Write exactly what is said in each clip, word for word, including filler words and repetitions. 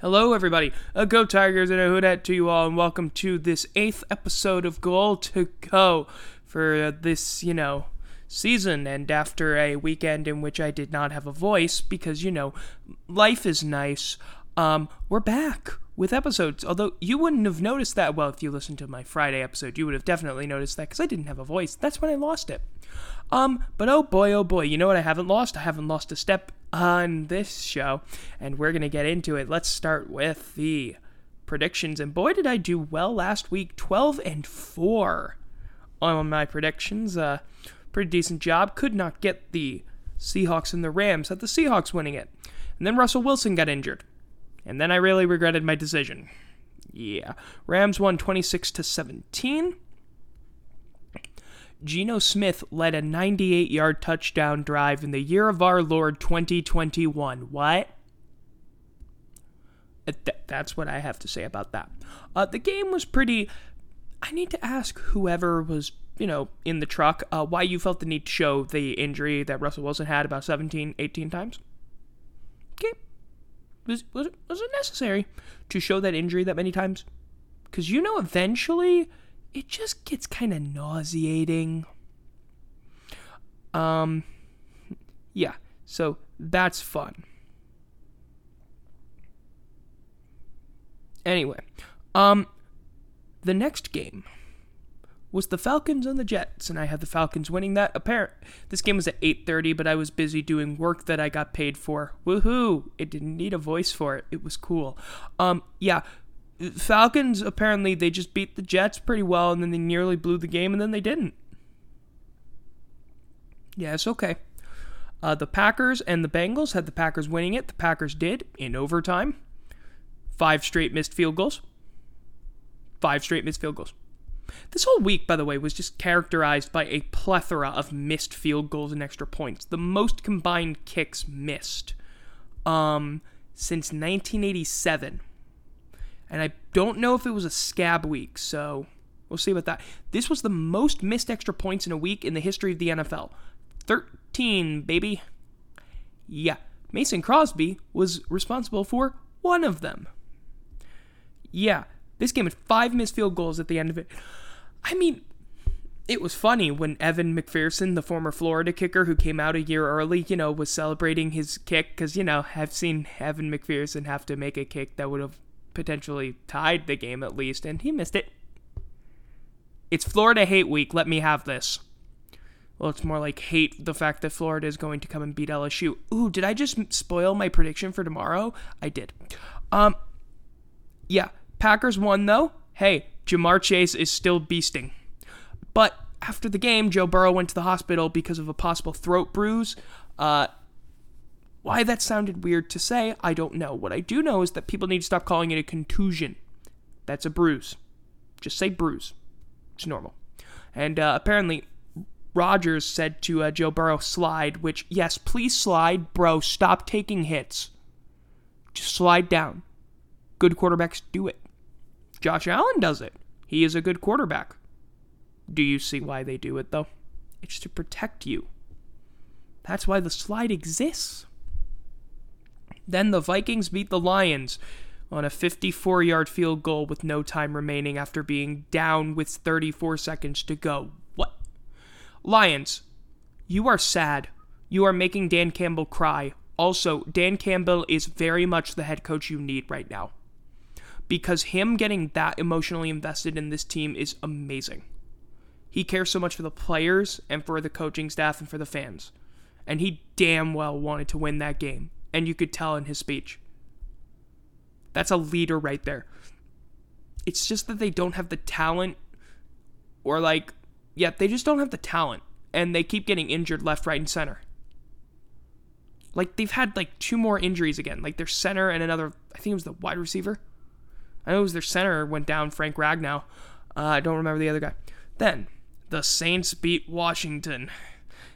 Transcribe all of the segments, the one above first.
Hello, everybody. Uh, go Tigers, and a hoot at to you all, and welcome to this eighth episode of Goal to Go for uh, this, you know, season. And after a weekend in which I did not have a voice, because, you know, life is nice, um, we're back with episodes. Although you wouldn't have noticed that, well, if you listened to my Friday episode, you would have definitely noticed that, because I didn't have a voice. That's when I lost it. Um, but oh boy, oh boy, you know what I haven't lost? I haven't lost a step on this show, and we're going to get into it. Let's start with the predictions, and boy did I do well last week. Twelve and four on my predictions. Uh, pretty decent job. Could not get the Seahawks and the Rams, had the Seahawks winning it, and then Russell Wilson got injured, and then I really regretted my decision. Yeah, Rams won twenty-six to seventeen. Geno Smith led a ninety-eight yard touchdown drive in the year of our Lord twenty twenty-one. What? That's what I have to say about that. Uh, the game was pretty... I need to ask whoever was, you know, in the truck, uh, why you felt the need to show the injury that Russell Wilson had about seventeen, eighteen times. Okay. Was, was, it, was it necessary to show that injury that many times? Because, you know, eventually... it just gets kind of nauseating. Um, yeah, so that's fun. Anyway, um, the next game was the Falcons and the Jets, and I had the Falcons winning that. Apparent. This game was at eight thirty, but I was busy doing work that I got paid for. Woohoo! It didn't need a voice for it. It was cool. Um, yeah. Falcons, apparently, they just beat the Jets pretty well, and then they nearly blew the game, and then they didn't. Yeah, it's okay. Uh, the Packers and the Bengals had the Packers winning it. The Packers did, in overtime. Five straight missed field goals. Five straight missed field goals. This whole week, by the way, was just characterized by a plethora of missed field goals and extra points. The most combined kicks missed um, since nineteen eighty-seven. And I don't know if it was a scab week, so we'll see about that. This was the most missed extra points in a week in the history of the N F L. thirteen, baby. Yeah. Mason Crosby was responsible for one of them. Yeah. This game had five missed field goals at the end of it. I mean, it was funny when Evan McPherson, the former Florida kicker who came out a year early, you know, was celebrating his kick. Because, you know, I've seen Evan McPherson have to make a kick that would have potentially tied the game at least, and he missed it. It's Florida hate week. Let me have this. Well, it's more like hate the fact that Florida is going to come and beat L S U. Ooh, did I just spoil my prediction for tomorrow? I did. Um, yeah, Packers won though. Hey, Jamar Chase is still beasting. But after the game, Joe Burrow went to the hospital because of a possible throat bruise. Uh, Why that sounded weird to say, I don't know. What I do know is that people need to stop calling it a contusion. That's a bruise. Just say bruise. It's normal. And uh, apparently, Rodgers said to uh, Joe Burrow, slide, which, yes, please slide, bro. Stop taking hits. Just slide down. Good quarterbacks do it. Josh Allen does it. He is a good quarterback. Do you see why they do it, though? It's to protect you. That's why the slide exists. Then the Vikings beat the Lions on a fifty-four yard field goal with no time remaining after being down with thirty-four seconds to go. What? Lions, you are sad. You are making Dan Campbell cry. Also, Dan Campbell is very much the head coach you need right now, because him getting that emotionally invested in this team is amazing. He cares so much for the players and for the coaching staff and for the fans. And he damn well wanted to win that game. And you could tell in his speech. That's a leader right there. It's just that they don't have the talent. Or like, yeah, they just don't have the talent. And they keep getting injured left, right, and center. Like, they've had like two more injuries again. Like, their center and another, I think it was the wide receiver. I know it was their center went down, Frank Ragnow. Uh, I don't remember the other guy. Then, the Saints beat Washington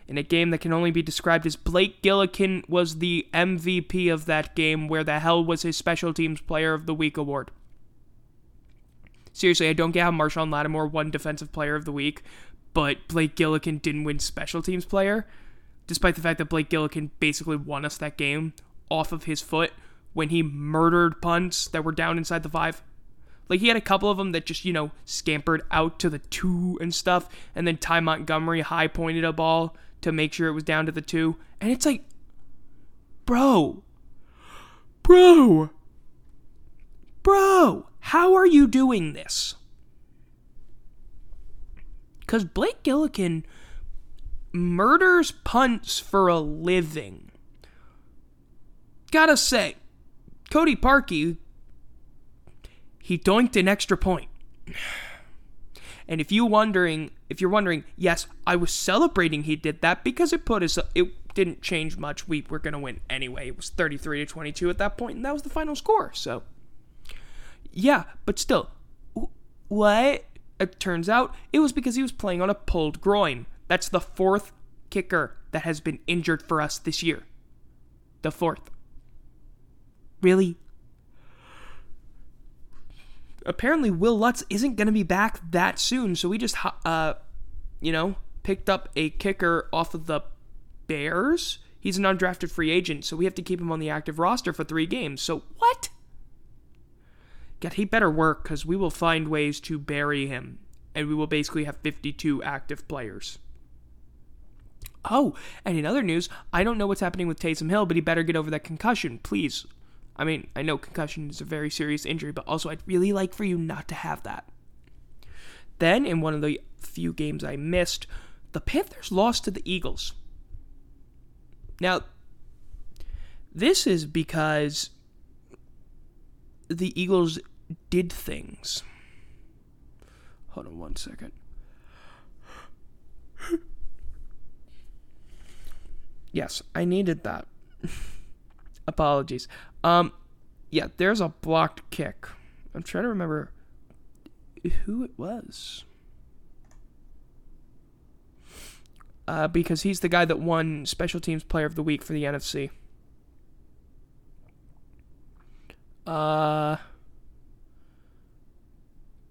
in a game that can only be described as Blake Gillikin was the M V P of that game, where the hell was his Special Teams Player of the Week award? Seriously, I don't get how Marshawn Lattimore won Defensive Player of the Week, but Blake Gillikin didn't win Special Teams Player, despite the fact that Blake Gillikin basically won us that game off of his foot when he murdered punts that were down inside the five. Like, he had a couple of them that just, you know, scampered out to the two and stuff. And then Ty Montgomery high-pointed a ball to make sure it was down to the two. And it's like, bro, bro, bro, how are you doing this? Because Blake Gillikin murders punts for a living. Gotta say, Cody Parkey, he doinked an extra point. And if you wondering, if you're wondering, yes, I was celebrating he did that because it put us, it didn't change much. We were gonna win anyway. It was thirty-three to twenty-two at that point, and that was the final score. So, yeah, but still, what? It turns out it was because he was playing on a pulled groin. That's the fourth kicker that has been injured for us this year. The fourth. Really? Apparently, Will Lutz isn't going to be back that soon, so we just, uh, you know, picked up a kicker off of the Bears. He's an undrafted free agent, so we have to keep him on the active roster for three games. So, what? God, he better work, because we will find ways to bury him, and we will basically have fifty-two active players. Oh, and in other news, I don't know what's happening with Taysom Hill, but he better get over that concussion, please. I mean, I know concussion is a very serious injury, but also I'd really like for you not to have that. Then, in one of the few games I missed, the Panthers lost to the Eagles. Now, this is because the Eagles did things. Hold on one second. Yes, I needed that. Apologies. Um, yeah, there's a blocked kick. I'm trying to remember who it was. Uh, because he's the guy that won Special Teams Player of the Week for the N F C. Uh,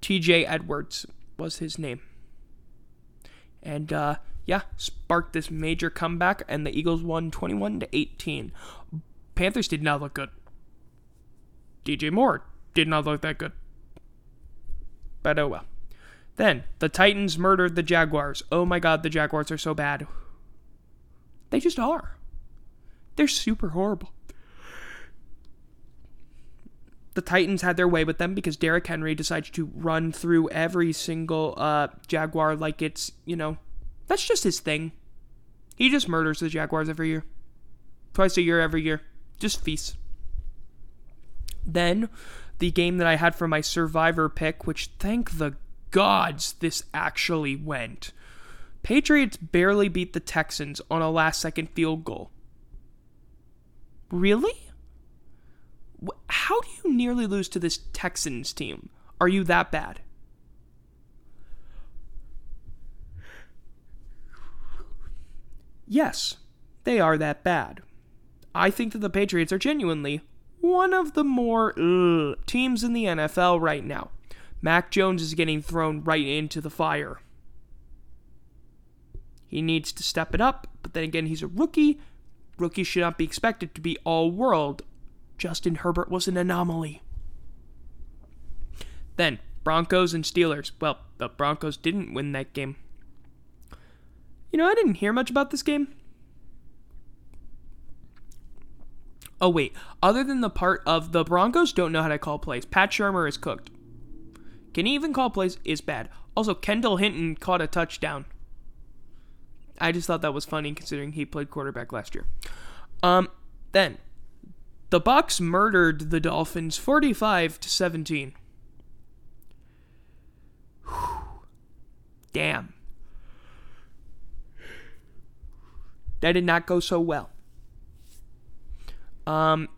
T J. Edwards was his name. And, uh, yeah, sparked this major comeback, and the Eagles won twenty-one to eighteen. Panthers did not look good. D J. Moore did not look that good. But oh well. Then, the Titans murdered the Jaguars. Oh my god, the Jaguars are so bad. They just are. They're super horrible. The Titans had their way with them because Derrick Henry decides to run through every single uh, Jaguar like it's, you know, that's just his thing. He just murders the Jaguars every year. Twice a year, every year. Just feast. Then, the game that I had for my Survivor pick, which thank the gods this actually went. Patriots barely beat the Texans on a last-second field goal. Really? How do you nearly lose to this Texans team? Are you that bad? Yes, they are that bad. I think that the Patriots are genuinely one of the more ugh, teams in the N F L right now. Mac Jones is getting thrown right into the fire. He needs to step it up, but then again, he's a rookie. Rookies should not be expected to be all-world. Justin Herbert was an anomaly. Then, Broncos and Steelers. Well, the Broncos didn't win that game. You know, I didn't hear much about this game. Oh, wait. Other than the part of the Broncos don't know how to call plays. Pat Shermer is cooked. Can he even call plays? Is bad. Also, Kendall Hinton caught a touchdown. I just thought that was funny considering he played quarterback last year. Um, then, the Bucs murdered the Dolphins forty-five to seventeen. Whew. Damn. That did not go so well. Um,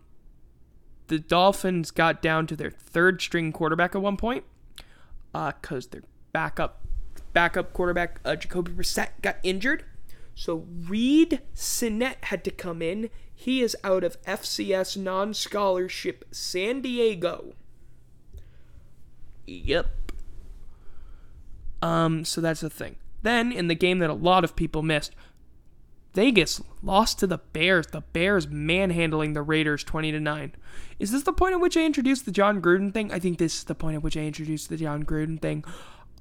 the Dolphins got down to their third string quarterback at one point, uh, cause their backup, backup quarterback, uh, Jacoby Brissett got injured. So Reed Sinnett had to come in. He is out of F C S non-scholarship San Diego. Yep. Um, so that's the thing. Then in the game that a lot of people missed, Vegas lost to the Bears. The Bears manhandling the Raiders twenty to nine. Is this the point at which I introduced the John Gruden thing? I think this is the point at which I introduced the John Gruden thing.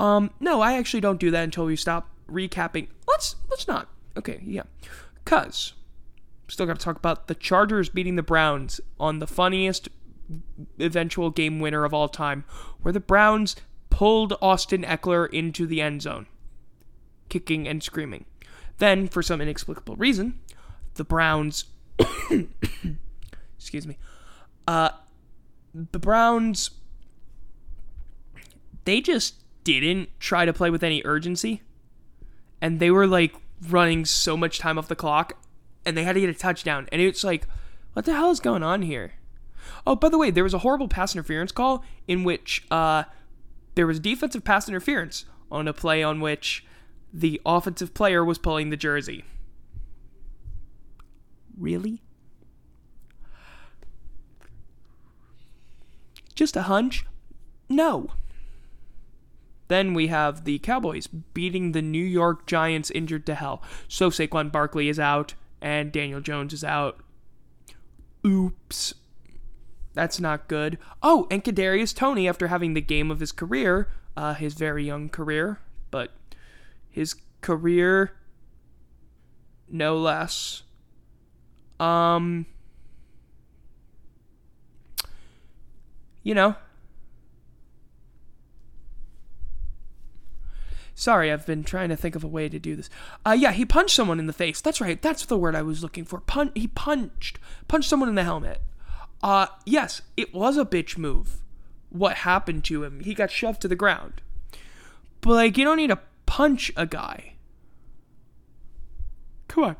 Um, no, I actually don't do that until we stop recapping. Let's let's not. Okay, yeah. Cause still got to talk about the Chargers beating the Browns on the funniest eventual game winner of all time, where the Browns pulled Austin Eckler into the end zone, kicking and screaming. Then, for some inexplicable reason, the Browns, excuse me, uh, the Browns, they just didn't try to play with any urgency, and they were, like, running so much time off the clock, and they had to get a touchdown, and it's like, what the hell is going on here? Oh, by the way, there was a horrible pass interference call in which, uh, there was defensive pass interference on a play on which the offensive player was pulling the jersey. Really? Just a hunch? No. Then we have the Cowboys beating the New York Giants injured to hell. So Saquon Barkley is out and Daniel Jones is out. Oops. That's not good. Oh, and Kadarius Toney, after having the game of his career, uh, his very young career, but his career, no less. Um, you know. Sorry, I've been trying to think of a way to do this. Uh, yeah, he punched someone in the face. That's right. That's the word I was looking for. Pun- he punched. Punched someone in the helmet. Uh, yes, it was a bitch move. What happened to him? He got shoved to the ground. But, like, you don't need to punch a guy. Come on.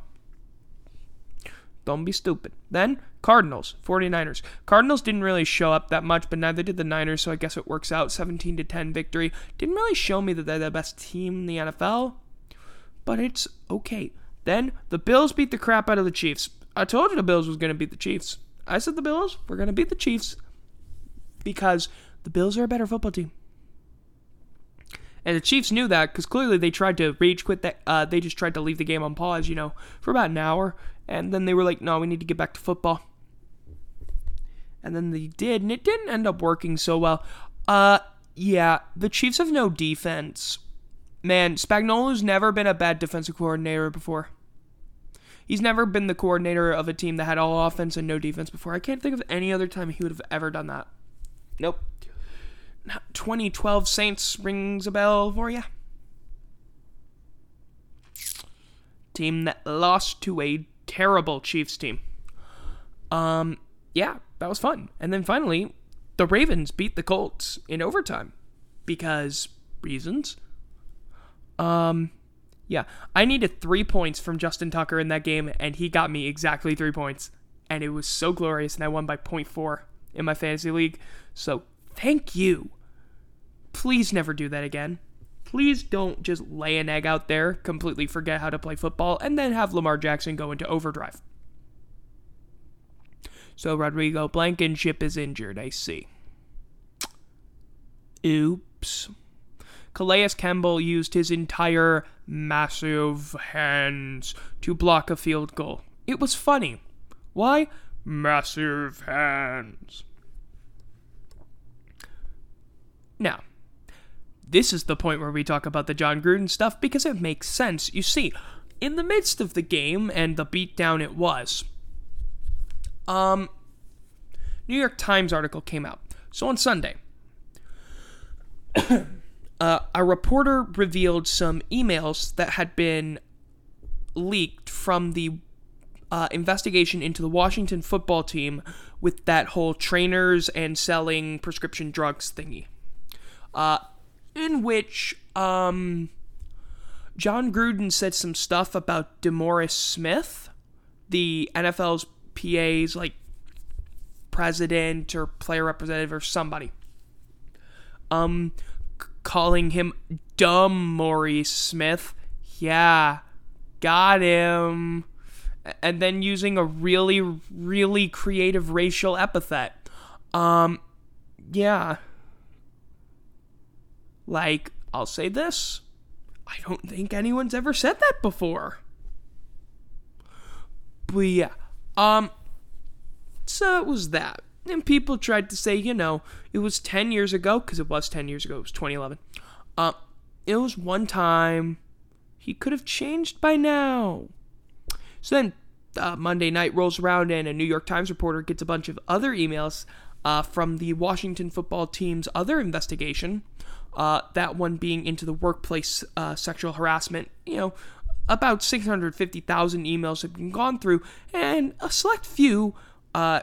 Don't be stupid. Then, Cardinals, 49ers. Cardinals didn't really show up that much, but neither did the Niners, so I guess it works out. seventeen to ten victory. Didn't really show me that they're the best team in the N F L, but it's okay. Then, the Bills beat the crap out of the Chiefs. I told you the Bills was going to beat the Chiefs. I said the Bills were going to beat the Chiefs because the Bills are a better football team. And the Chiefs knew that because clearly they tried to rage quit. That uh, they just tried to leave the game on pause, you know, for about an hour. And then they were like, no, we need to get back to football. And then they did, and it didn't end up working so well. Uh, yeah, the Chiefs have no defense. Man, Spagnuolo's never been a bad defensive coordinator before. He's never been the coordinator of a team that had all offense and no defense before. I can't think of any other time he would have ever done that. Nope. twenty twelve Saints rings a bell for ya. Team that lost to a terrible Chiefs team. Um, yeah, that was fun. And then finally, the Ravens beat the Colts in overtime. Because reasons. Um... Yeah, I needed three points from Justin Tucker in that game, and he got me exactly three points. And it was so glorious, and I won by point four in my fantasy league. So, thank you. Please never do that again. Please don't just lay an egg out there, completely forget how to play football, and then have Lamar Jackson go into overdrive. So, Rodrigo Blankenship is injured, I see. Oops. Calais Campbell used his entire massive hands to block a field goal. It was funny. Why? Massive hands. Now, this is the point where we talk about the John Gruden stuff because it makes sense. You see, in the midst of the game and the beatdown it was, um, New York Times article came out. So on Sunday... Uh, a reporter revealed some emails that had been leaked from the uh, investigation into the Washington football team with that whole trainers and selling prescription drugs thingy. Uh, in which um, John Gruden said some stuff about DeMaurice Smith, the N F L's P A's like president or player representative or somebody. Um... Calling him dumb Maurice Smith. Yeah, got him. And then using a really, really creative racial epithet. Um, yeah. Like, I'll say this. I don't think anyone's ever said that before. But yeah, um, so it was that. And people tried to say, you know, it was ten years ago, because it was ten years ago, it was twenty eleven. Uh, it was one time, he could have changed by now. So then uh, Monday night rolls around and a New York Times reporter gets a bunch of other emails uh, from the Washington football team's other investigation, uh, that one being into the workplace uh, sexual harassment. You know, about six hundred fifty thousand emails have been gone through, and a select few uh,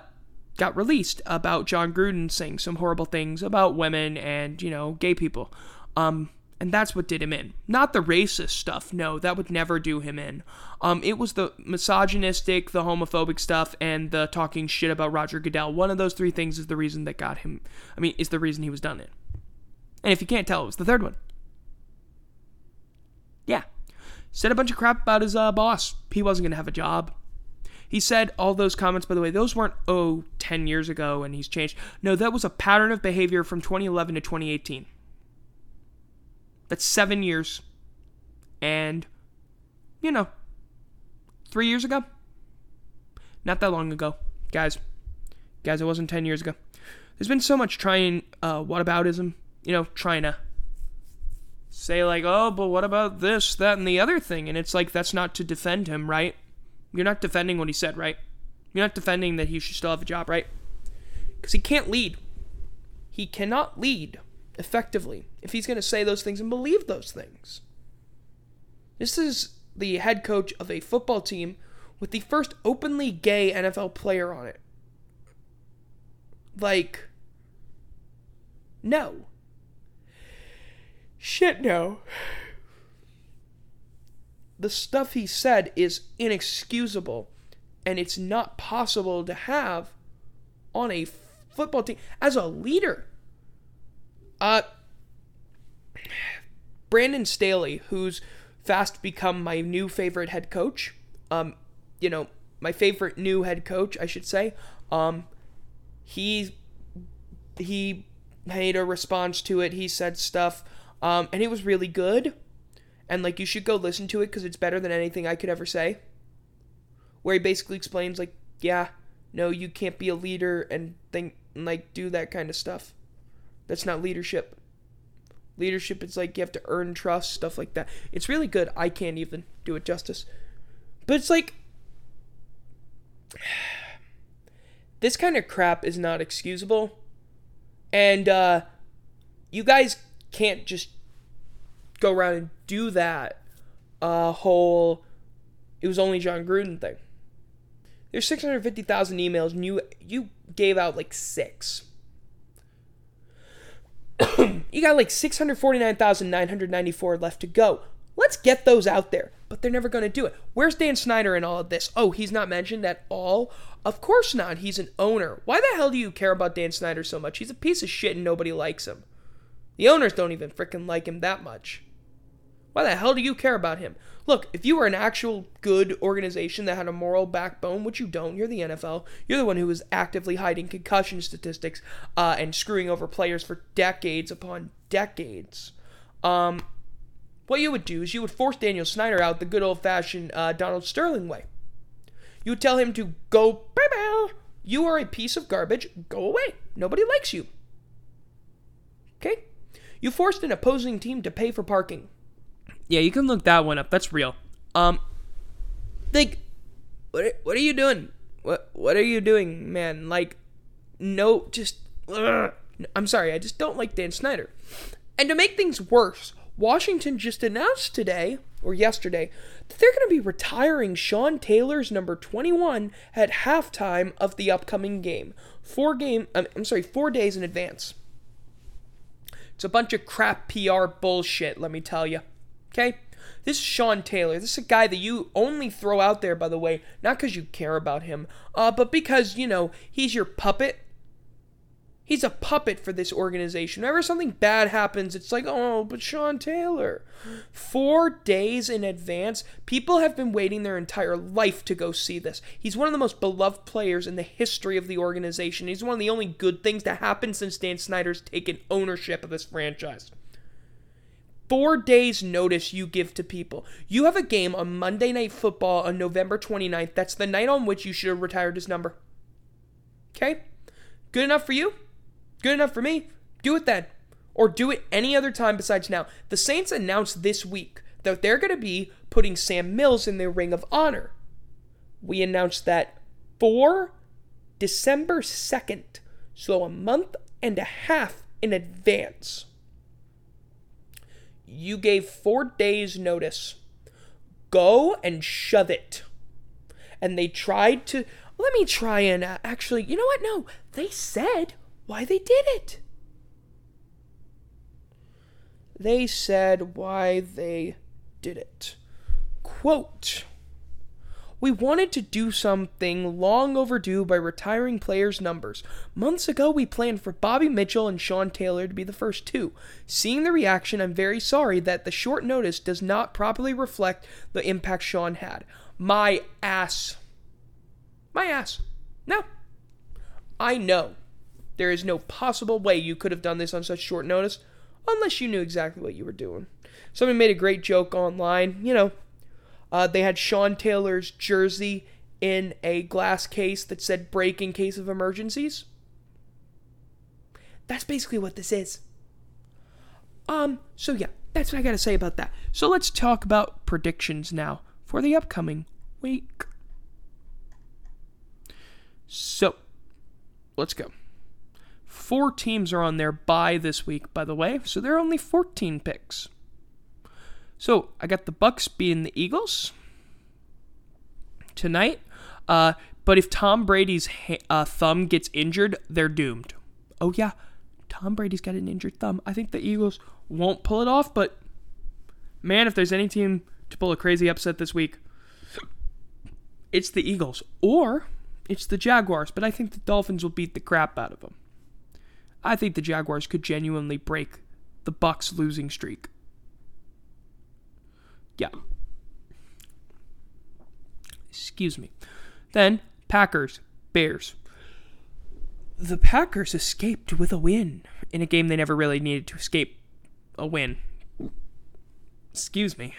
got released about John Gruden saying some horrible things about women and, you know, gay people. Um, and that's what did him in. Not the racist stuff. No, that would never do him in. Um, it was the misogynistic, the homophobic stuff, and the talking shit about Roger Goodell. One of those three things is the reason that got him, I mean, is the reason he was done in. And if you can't tell, it was the third one. Yeah. Said a bunch of crap about his uh, boss. He wasn't going to have a job. He said all those comments, by the way, those weren't, oh, ten years ago and he's changed. No, that was a pattern of behavior from twenty eleven to twenty eighteen. That's seven years. And, you know, three years ago. Not that long ago. Guys. Guys, it wasn't ten years ago. There's been so much trying, uh, whataboutism. You know, trying to say like, oh, but what about this, that, and the other thing? And it's like, that's not to defend him, right? You're not defending what he said, right? You're not defending that he should still have a job, right? Because he can't lead. He cannot lead effectively if he's going to say those things and believe those things. This is the head coach of a football team with the first openly gay N F L player on it. Like, no. Shit, no. The stuff he said is inexcusable, and it's not possible to have on a football team as a leader. Uh, Brandon Staley, who's fast become my new favorite head coach, um, you know, my favorite new head coach, I should say, um, he, he made a response to it. He said stuff, um, and it was really good. And, like, you should go listen to it because it's better than anything I could ever say. Where he basically explains, like, yeah, no, you can't be a leader and, think, and like, do that kind of stuff. That's not leadership. Leadership is, like, you have to earn trust, stuff like that. It's really good. I can't even do it justice. But it's, like, this kind of crap is not excusable. And, uh, you guys can't just go around and do that uh, whole, it was only John Gruden thing. There's six hundred fifty thousand emails, and you, you gave out like six. You got like six hundred forty-nine thousand nine hundred ninety-four left to go. Let's get those out there, but they're never going to do it. Where's Dan Snyder in all of this? Oh, he's not mentioned at all? Of course not. He's an owner. Why the hell do you care about Dan Snyder so much? He's a piece of shit and nobody likes him. The owners don't even freaking like him that much. Why the hell do you care about him? Look, if you were an actual good organization that had a moral backbone, which you don't, you're the N F L, you're the one who was actively hiding concussion statistics uh, and screwing over players for decades upon decades. Um, what you would do is you would force Daniel Snyder out the good old-fashioned uh, Donald Sterling way. You would tell him to go, bye-bye. You are a piece of garbage, go away. Nobody likes you. Okay? You forced an opposing team to pay for parking. Yeah, you can look that one up. That's real. Um, like, what are, what are you doing? What what are you doing, man? Like, no, just, ugh. I'm sorry, I just don't like Dan Snyder. And to make things worse, Washington just announced today, or yesterday, that they're going to be retiring Sean Taylor's number twenty-one at halftime of the upcoming game. Four game, I'm, I'm sorry, four days in advance. It's a bunch of crap P R bullshit, let me tell you. Okay, this is Sean Taylor. This is a guy that you only throw out there, by the way, not because you care about him, uh, but because, you know, he's your puppet. He's a puppet for this organization. Whenever something bad happens, it's like, oh, but Sean Taylor. Four days in advance, people have been waiting their entire life to go see this. He's one of the most beloved players in the history of the organization. He's one of the only good things to happen since Dan Snyder's taken ownership of this franchise. four days notice you give to people. You have a game on Monday Night Football on November twenty-ninth. That's the night on which you should have retired his number. Okay? Good enough for you? Good enough for me? Do it then. Or do it any other time besides now. The Saints announced this week that they're going to be putting Sam Mills in their Ring of Honor. We announced that for December second, so a month and a half in advance. You gave four days notice. Go and shove it. And they tried to, let me try and uh, actually, you know what? No, they said why they did it. They said why they did it. Quote, "We wanted to do something long overdue by retiring players' numbers. Months ago, we planned for Bobby Mitchell and Sean Taylor to be the first two. Seeing the reaction, I'm very sorry that the short notice does not properly reflect the impact Sean had." My ass. My ass. No. I know. There is no possible way you could have done this on such short notice unless you knew exactly what you were doing. Somebody made a great joke online, you know, Uh, they had Sean Taylor's jersey in a glass case that said "break in case of emergencies." That's basically what this is. Um, so yeah, that's what I gotta say about that. So let's talk about predictions now for the upcoming week. So, let's go. Four teams are on their bye this week, by the way, so there are only fourteen picks. So, I got the Bucks beating the Eagles tonight. Uh, but if Tom Brady's ha- uh, thumb gets injured, they're doomed. Oh, yeah. Tom Brady's got an injured thumb. I think the Eagles won't pull it off, but man, if there's any team to pull a crazy upset this week, it's the Eagles. Or it's the Jaguars, but I think the Dolphins will beat the crap out of them. I think the Jaguars could genuinely break the Bucks' losing streak. Yeah. Excuse me. Then, Packers, Bears. The Packers escaped with a win in a game they never really needed to escape a win. Excuse me.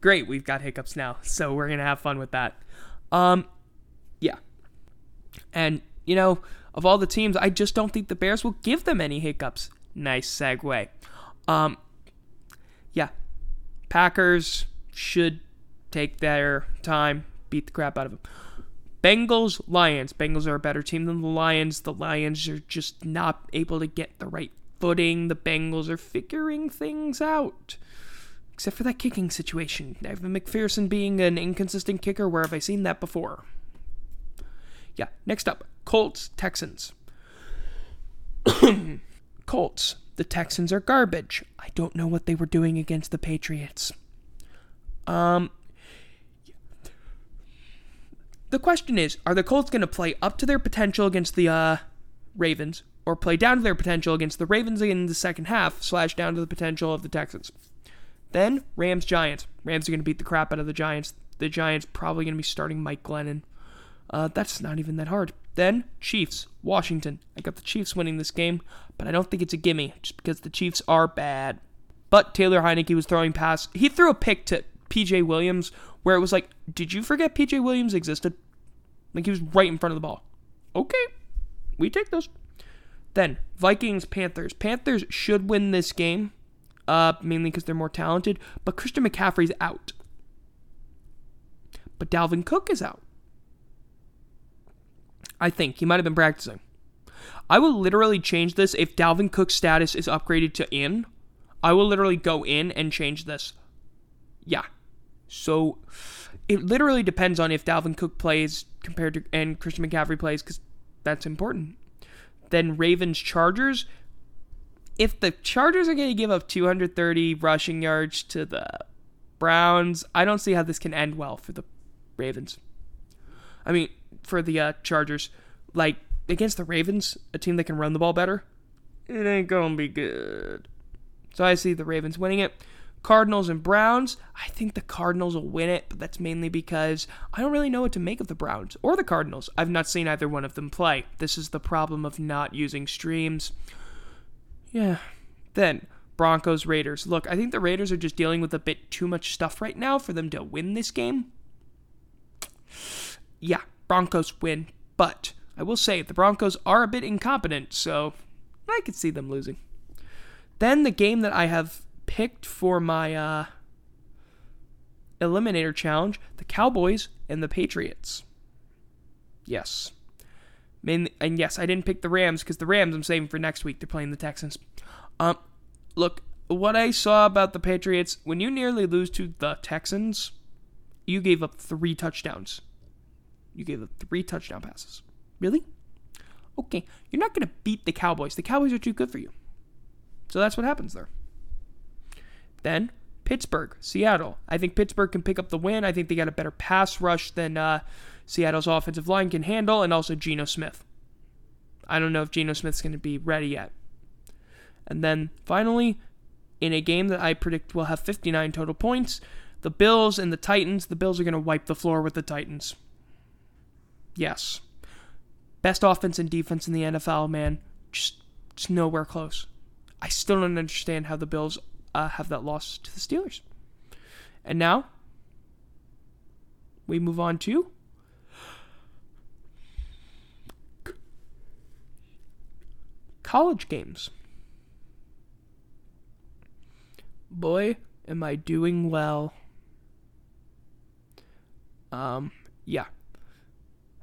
Great, we've got hiccups now, so we're going to have fun with that. Um, yeah. And, you know, of all the teams, I just don't think the Bears will give them any hiccups. Nice segue. Um, yeah. Packers should take their time, beat the crap out of them. Bengals, Lions. Bengals are a better team than the Lions. The Lions are just not able to get the right footing. The Bengals are figuring things out. Except for that kicking situation. Evan McPherson being an inconsistent kicker. Where have I seen that before? Yeah, next up. Colts, Texans. Colts. The Texans are garbage. I don't know what they were doing against the Patriots. Um, the question is, are the Colts going to play up to their potential against the uh, Ravens, or play down to their potential against the Ravens in the second half, slash down to the potential of the Texans? Then, Rams, Giants. Rams are going to beat the crap out of the Giants. The Giants probably going to be starting Mike Glennon. Uh, that's not even that hard. Then, Chiefs, Washington. I got the Chiefs winning this game, but I don't think it's a gimme, just because the Chiefs are bad. But Taylor Heineke was throwing pass. He threw a pick to P J. Williams, where it was like, did you forget P J. Williams existed? Like, he was right in front of the ball. Okay, we take those. Then, Vikings, Panthers. Panthers should win this game, uh, mainly because they're more talented, but Christian McCaffrey's out. But Dalvin Cook is out. I think. He might have been practicing. I will literally change this if Dalvin Cook's status is upgraded to in. I will literally go in and change this. Yeah. So, it literally depends on if Dalvin Cook plays compared to and Christian McCaffrey plays, because that's important. Then Ravens, Chargers. If the Chargers are going to give up two hundred thirty rushing yards to the Browns, I don't see how this can end well for the Ravens. I mean, for the uh, Chargers, like, against the Ravens, a team that can run the ball better, it ain't gonna be good. So I see the Ravens winning it. Cardinals and Browns, I think the Cardinals will win it, but that's mainly because I don't really know what to make of the Browns or the Cardinals. I've not seen either one of them play. This is the problem of not using streams. Yeah. Then, Broncos, Raiders. Look, I think the Raiders are just dealing with a bit too much stuff right now for them to win this game. Yeah, Broncos win, but I will say the Broncos are a bit incompetent, so I could see them losing. Then the game that I have picked for my uh, Eliminator Challenge, the Cowboys and the Patriots. Yes. And yes, I didn't pick the Rams because the Rams I'm saving for next week. They're playing the Texans. Um, look, what I saw about the Patriots, when you nearly lose to the Texans, you gave up three touchdowns. You gave up three touchdown passes. Really? Okay, you're not going to beat the Cowboys. The Cowboys are too good for you. So that's what happens there. Then, Pittsburgh, Seattle. I think Pittsburgh can pick up the win. I think they got a better pass rush than uh, Seattle's offensive line can handle, and also Geno Smith. I don't know if Geno Smith's going to be ready yet. And then, finally, in a game that I predict will have fifty-nine total points, the Bills and the Titans. The Bills are going to wipe the floor with the Titans. Yes. Best offense and defense in the N F L, man. Just, just nowhere close. I still don't understand how the Bills uh, have that loss to the Steelers. And now, we move on to college games. Boy, am I doing well. Um, yeah.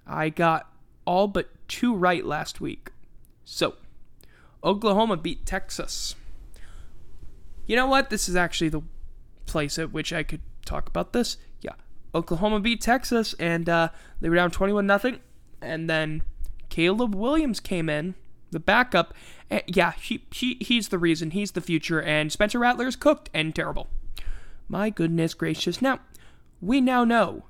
I got all but two right last week. So, Oklahoma beat Texas. You know what? This is actually the place at which I could talk about this. Yeah, Oklahoma beat Texas, and uh, they were down twenty-one nothing. And then Caleb Williams came in, the backup. And yeah, he, he he's the reason. He's the future. And Spencer Rattler is cooked and terrible. My goodness gracious. Now, we now know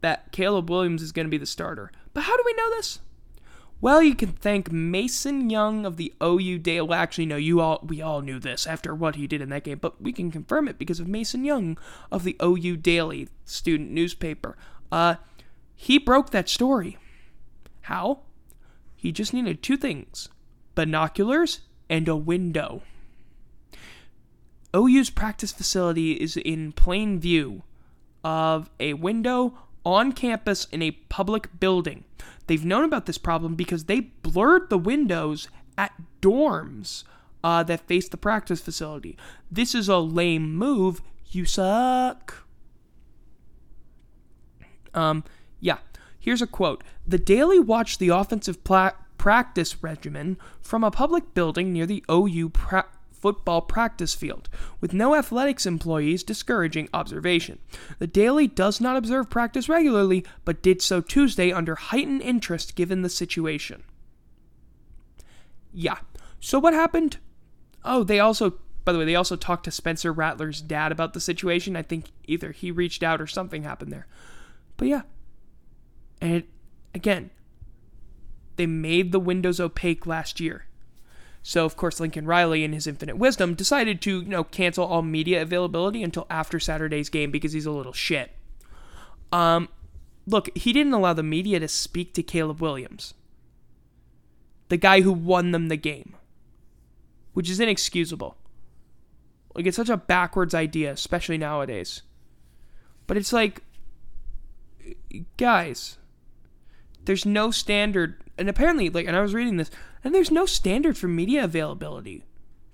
that Caleb Williams is going to be the starter. But how do we know this? Well, you can thank Mason Young of the O U Daily. Well, actually, no, you all we all knew this after what he did in that game, but we can confirm it because of Mason Young of the O U Daily student newspaper. Uh, he broke that story. How? He just needed two things: binoculars and a window. O U's practice facility is in plain view of a window on campus in a public building. They've known about this problem because they blurred the windows at dorms uh, that face the practice facility. This is a lame move. You suck. Um, yeah. Here's a quote. The Daily watched the offensive pla- practice regimen from a public building near the O U pra- football practice field, with no athletics employees, discouraging observation. The Daily does not observe practice regularly, but did so Tuesday under heightened interest given the situation. Yeah. So what happened? Oh, they also, by the way, they also talked to Spencer Rattler's dad about the situation. I think either he reached out or something happened there. But yeah. And it, again, they made the windows opaque last year. So, of course, Lincoln Riley, in his infinite wisdom, decided to, you know, cancel all media availability until after Saturday's game because he's a little shit. Um, look, he didn't allow the media to speak to Caleb Williams, the guy who won them the game, which is inexcusable. Like, it's such a backwards idea, especially nowadays. But it's like, guys, there's no standard, and apparently, like, and I was reading this, and there's no standard for media availability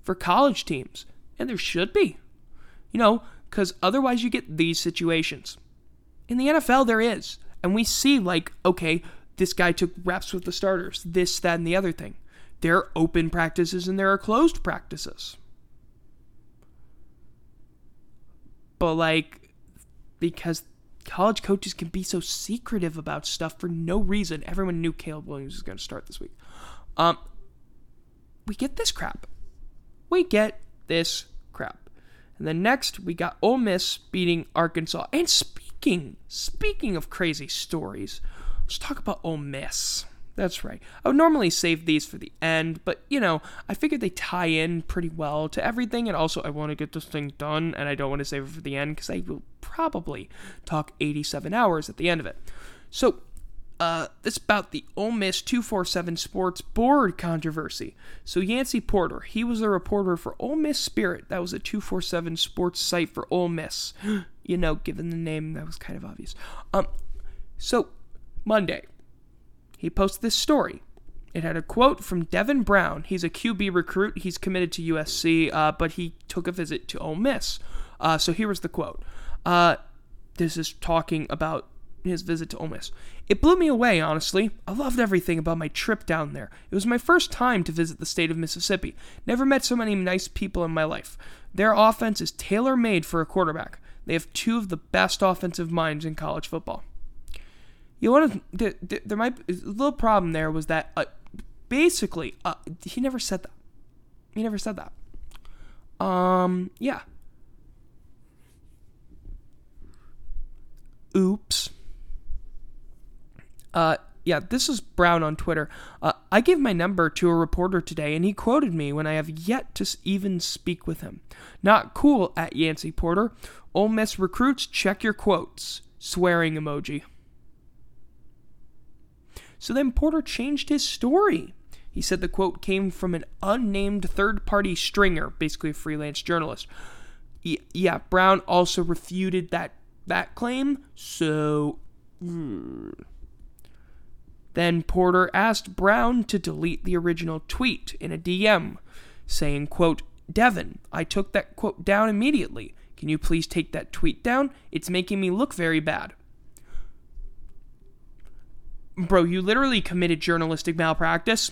for college teams. And there should be. You know, because otherwise you get these situations. In the N F L, there is. And we see, like, okay, this guy took reps with the starters. This, that, and the other thing. There are open practices and there are closed practices. But, like, because college coaches can be so secretive about stuff for no reason. Everyone knew Caleb Williams was going to start this week. Um, we get this crap. We get this crap. And then next, we got Ole Miss beating Arkansas. And speaking, speaking of crazy stories, let's talk about Ole Miss. That's right. I would normally save these for the end, but, you know, I figured they tie in pretty well to everything, and also I want to get this thing done, and I don't want to save it for the end, because I will probably talk eighty-seven hours at the end of it. So, Uh, this is about the Ole Miss two forty-seven Sports board controversy. So Yancey Porter, he was a reporter for Ole Miss Spirit. That was a two forty-seven Sports site for Ole Miss. You know, given the name, that was kind of obvious. Um, so Monday, he posted this story. It had a quote from Devin Brown. He's a Q B recruit. He's committed to U S C, uh, but he took a visit to Ole Miss. Uh, so here was the quote. Uh, this is talking about his visit to Ole Miss. It blew me away, honestly. I loved everything about my trip down there. It was my first time to visit the state of Mississippi. Never met so many nice people in my life. Their offense is tailor-made for a quarterback. They have two of the best offensive minds in college football. You want to? There, there might a little problem there was that uh, basically uh, he never said that. He never said that. Um, yeah. Oops. Uh, yeah, this is Brown on Twitter. Uh, I gave my number to a reporter today, and he quoted me when I have yet to even speak with him. Not cool at Yancey Porter. Ole Miss recruits, check your quotes. Swearing emoji. So then Porter changed his story. He said the quote came from an unnamed third-party stringer, basically a freelance journalist. Yeah, Brown also refuted that that claim, so... Then Porter asked Brown to delete the original tweet in a D M, saying, quote, Devin, I took that quote down immediately. Can you please take that tweet down? It's making me look very bad. Bro, you literally committed journalistic malpractice.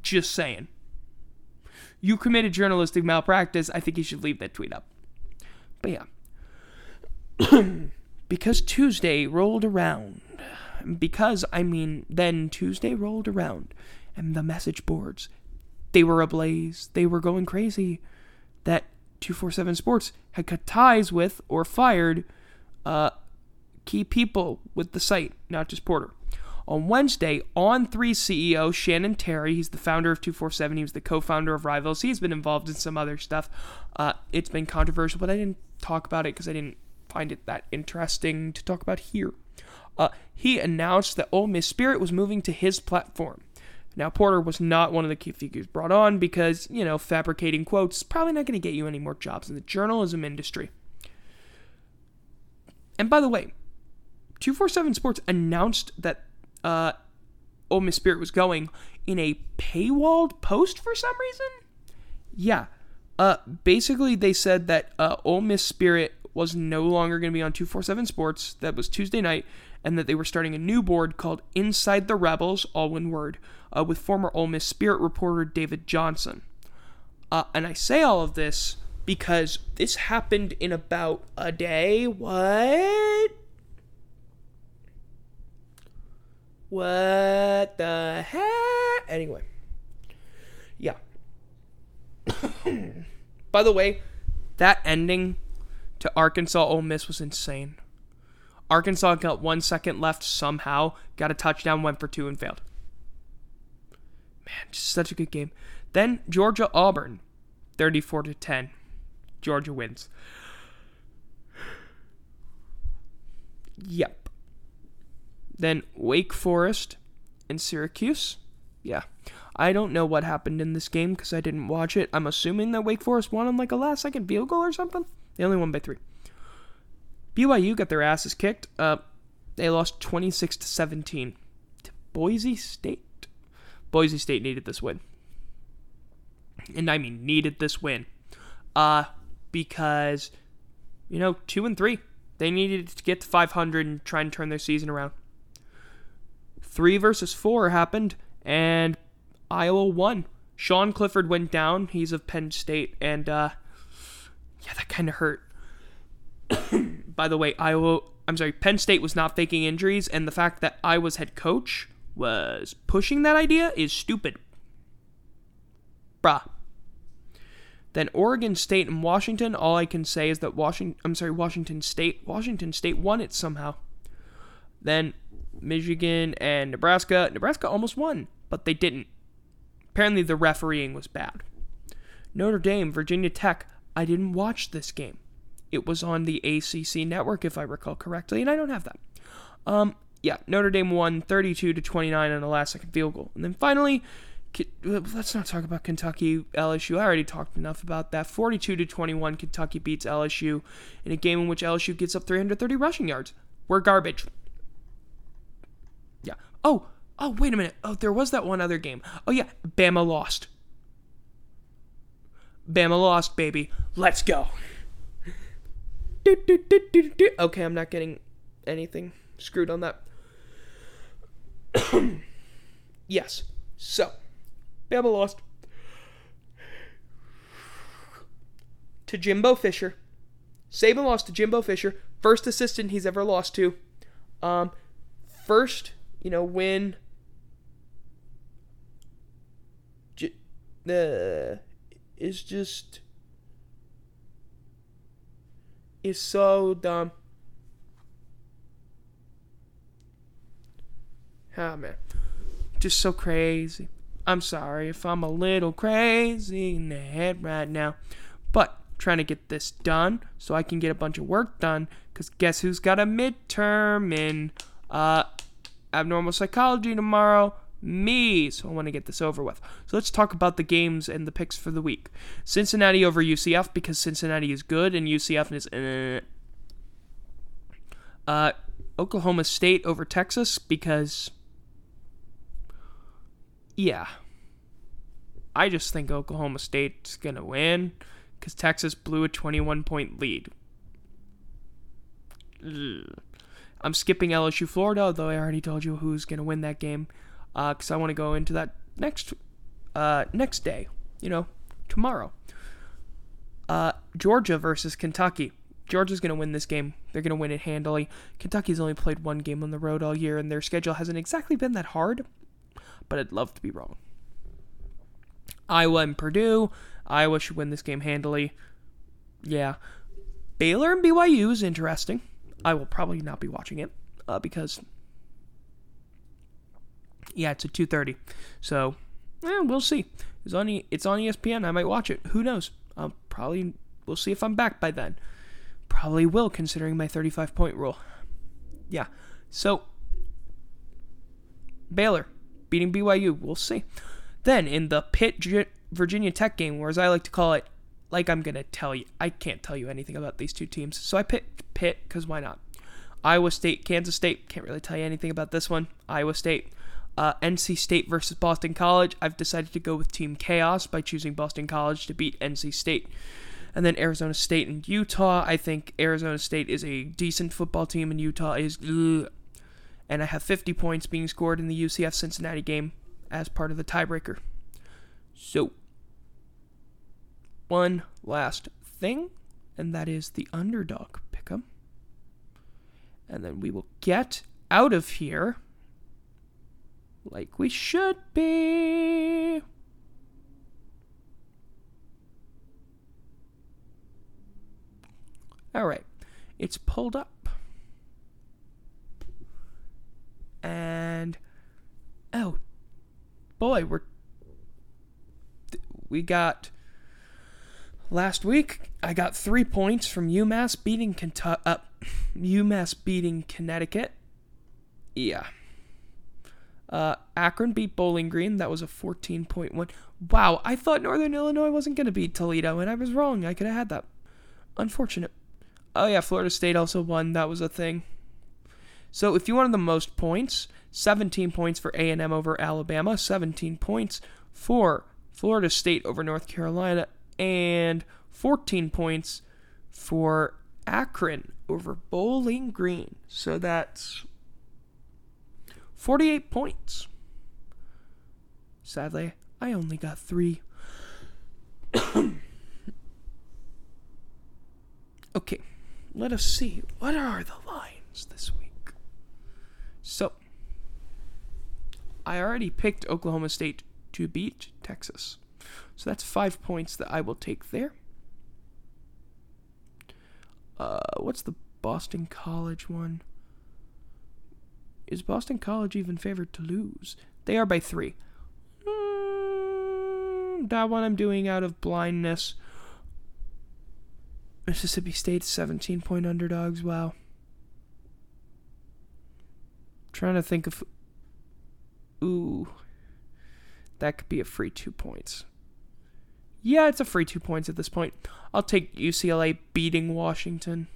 Just saying. You committed journalistic malpractice. I think you should leave that tweet up. But yeah. Because Tuesday rolled around. Because, I mean, then Tuesday rolled around. And the message boards, they were ablaze. They were going crazy. That two forty-seven Sports had cut ties with or fired uh, key people with the site. Not just Porter. On Wednesday, On three C E O Shannon Terry, he's the founder of two forty-seven, he was the co-founder of Rivals, he's been involved in some other stuff. Uh, it's been controversial, but I didn't talk about it because I didn't find it that interesting to talk about here. Uh, he announced that Ole Miss Spirit was moving to his platform. Now, Porter was not one of the key figures brought on because, you know, fabricating quotes is probably not going to get you any more jobs in the journalism industry. And by the way, two forty-seven Sports announced that Uh, Ole Miss Spirit was going in a paywalled post for some reason? Yeah. Uh, basically, they said that uh, Ole Miss Spirit was no longer going to be on two forty-seven Sports. That was Tuesday night. And that they were starting a new board called Inside the Rebels, all one word, uh, with former Ole Miss Spirit reporter David Johnson. Uh, and I say all of this because this happened in about a day. What? What the heck? Anyway. Yeah. By the way, that ending to Arkansas Ole Miss was insane. Arkansas got one second left somehow, got a touchdown, went for two, and failed. Man, just such a good game. Then Georgia Auburn, thirty-four to ten. Georgia wins. Yep. Then Wake Forest and Syracuse. Yeah. I don't know what happened in this game because I didn't watch it. I'm assuming that Wake Forest won on like a last-second field goal or something. They only won by three. B Y U got their asses kicked. Uh, they lost twenty-six to seventeen to Boise State. Boise State needed this win. And I mean needed this win. Uh, because, you know, two and three. They needed to get to five hundred and try and turn their season around. Three versus four happened, and Iowa won. Sean Clifford went down. He's of Penn State, and uh, yeah, that kind of hurt. By the way, Iowa, I'm sorry, Penn State was not faking injuries, and the fact that Iowa's head coach was pushing that idea is stupid. Bruh. Then Oregon State and Washington. All I can say is that Washington, I'm sorry, Washington State. Washington State won it somehow. Then Michigan and Nebraska. Nebraska almost won, but they didn't. Apparently the refereeing was bad. Notre Dame, Virginia Tech. I didn't watch this game. It was on the A C C network, if I recall correctly, and I don't have that. Um, yeah, Notre Dame won thirty-two to twenty-nine on a last-second field goal. And then finally, let's not talk about Kentucky, L S U. I already talked enough about that. forty-two to twenty-one, Kentucky beats L S U in a game in which L S U gets up three hundred thirty rushing yards. We're garbage. Yeah. Oh, oh, wait a minute. Oh, there was that one other game. Oh, yeah, Bama lost. Bama lost, baby. Let's go. Do, do, do, do, do. Okay, I'm not getting anything screwed on that. Yes. So, Bama lost to Jimbo Fisher. Saban lost to Jimbo Fisher. First assistant he's ever lost to. Um, first, you know, win. J- uh, is just... is so dumb. Ah, oh, man. Just so crazy. I'm sorry if I'm a little crazy in the head right now. But trying to get this done so I can get a bunch of work done. Because guess who's got a midterm in uh, abnormal psychology tomorrow? Me. So I want to get this over with. So let's talk about the games and the picks for the week. Cincinnati over U C F because Cincinnati is good and U C F is... Uh, uh, Oklahoma State over Texas because... Yeah, I just think Oklahoma State's going to win because Texas blew a twenty-one point lead. Ugh. I'm skipping L S U Florida, although I already told you who's going to win that game because uh, I want to go into that next uh, next day, you know, tomorrow. Uh, Georgia versus Kentucky. Georgia's going to win this game. They're going to win it handily. Kentucky's only played one game on the road all year, and their schedule hasn't exactly been that hard. But I'd love to be wrong. Iowa and Purdue. Iowa should win this game handily. Yeah. Baylor and B Y U is interesting. I will probably not be watching it. Uh, because... Yeah, it's at two thirty. So, eh, we'll see. It's on, e- it's on E S P N. I might watch it. Who knows? I'll probably... We'll see if I'm back by then. Probably will, considering my thirty-five point rule. Yeah. So, Baylor beating B Y U, we'll see. Then, in the Pitt-Virginia Tech game, or as I like to call it, like I'm going to tell you, I can't tell you anything about these two teams, so I picked Pitt, because why not? Iowa State, Kansas State, can't really tell you anything about this one. Iowa State, uh, N C State versus Boston College. I've decided to go with Team Chaos by choosing Boston College to beat N C State. And then Arizona State and Utah. I think Arizona State is a decent football team, and Utah is... Ugh. And I have fifty points being scored in the U C F-Cincinnati game as part of the tiebreaker. So, one last thing, and that is the underdog pick'em. And then we will get out of here like we should be. All right, it's pulled up. And, oh, boy, we're, we got, last week, I got three points from UMass beating Kentucky, uh, UMass beating Connecticut, yeah, uh, Akron beat Bowling Green, that was a fourteen point one, wow, I thought Northern Illinois wasn't going to beat Toledo, and I was wrong, I could have had that, unfortunate, oh yeah, Florida State also won, that was a thing. So if you wanted the most points, seventeen points for A and M over Alabama, seventeen points for Florida State over North Carolina, and fourteen points for Akron over Bowling Green. So that's forty-eight points. Sadly, I only got three. Okay, let us see. What are the lines this week? So, I already picked Oklahoma State to beat Texas. So that's five points that I will take there. Uh, what's the Boston College one? Is Boston College even favored to lose? They are by three. Mm, that one I'm doing out of blindness. Mississippi State, seventeen point underdogs. Wow. Trying to think of... Ooh. That could be a free two points. Yeah, it's a free two points at this point. I'll take U C L A beating Washington.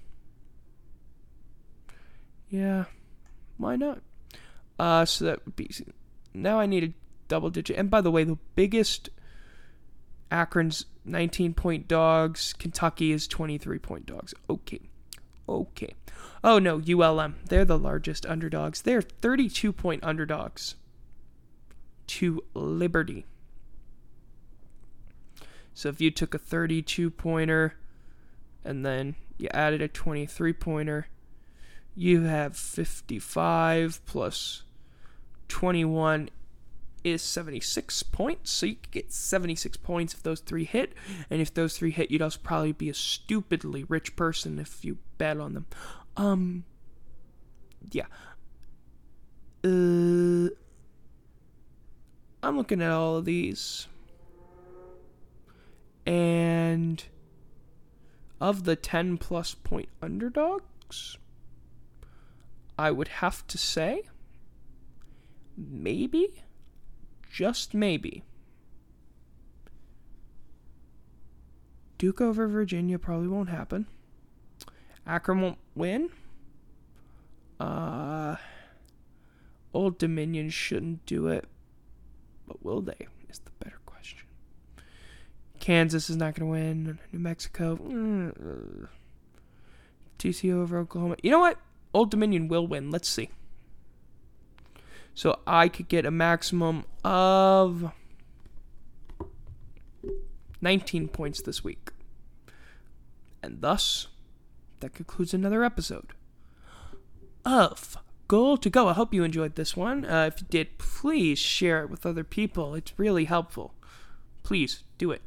Yeah. Why not? Uh, so that would be... Now I need a double digit. And by the way, the biggest... Akron's nineteen-point dogs. Kentucky is twenty-three-point dogs. Okay. Okay. Oh, no. U L M. They're the largest underdogs. They're thirty-two-point underdogs to Liberty. So if you took a thirty-two-pointer and then you added a twenty-three-pointer, you have fifty-five plus twenty-one is seventy-six points, so you could get seventy-six points if those three hit, and if those three hit, you'd also probably be a stupidly rich person if you bet on them. Um, yeah. Uh, I'm looking at all of these, and of the ten-plus point underdogs, I would have to say maybe... Just maybe. Duke over Virginia probably won't happen. Akron won't win. Uh, Old Dominion shouldn't do it. But will they? Is the better question. Kansas is not going to win. New Mexico. Mm-hmm. T C U over Oklahoma. You know what? Old Dominion will win. Let's see. So I could get a maximum of nineteen points this week. And thus, that concludes another episode of Goal to Go. I hope you enjoyed this one. Uh, if you did, please share it with other people. It's really helpful. Please do it.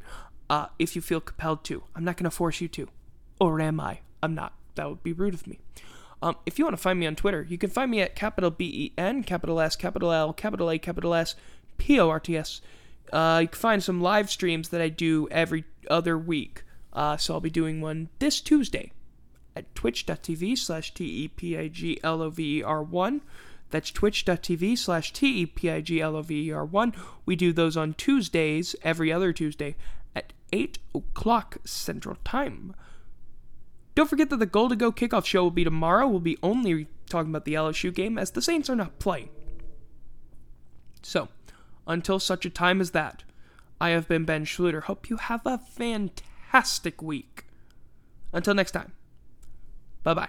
Uh, if you feel compelled to. I'm not going to force you to. Or am I? I'm not. That would be rude of me. Um, if you want to find me on Twitter, you can find me at capital B E N, capital S, capital L, capital A, capital S, P O R T S. Uh, you can find some live streams that I do every other week. Uh, so I'll be doing one this Tuesday at twitch.tv slash T E P I G L O V E R one. That's twitch.tv slash T E P I G L O V E R one. We do those on Tuesdays, every other Tuesday, at eight o'clock Central Time. Don't forget that the Goal to Go kickoff show will be tomorrow. We'll be only talking about the L S U game as the Saints are not playing. So, until such a time as that, I have been Ben Schluter. Hope you have a fantastic week. Until next time, bye-bye.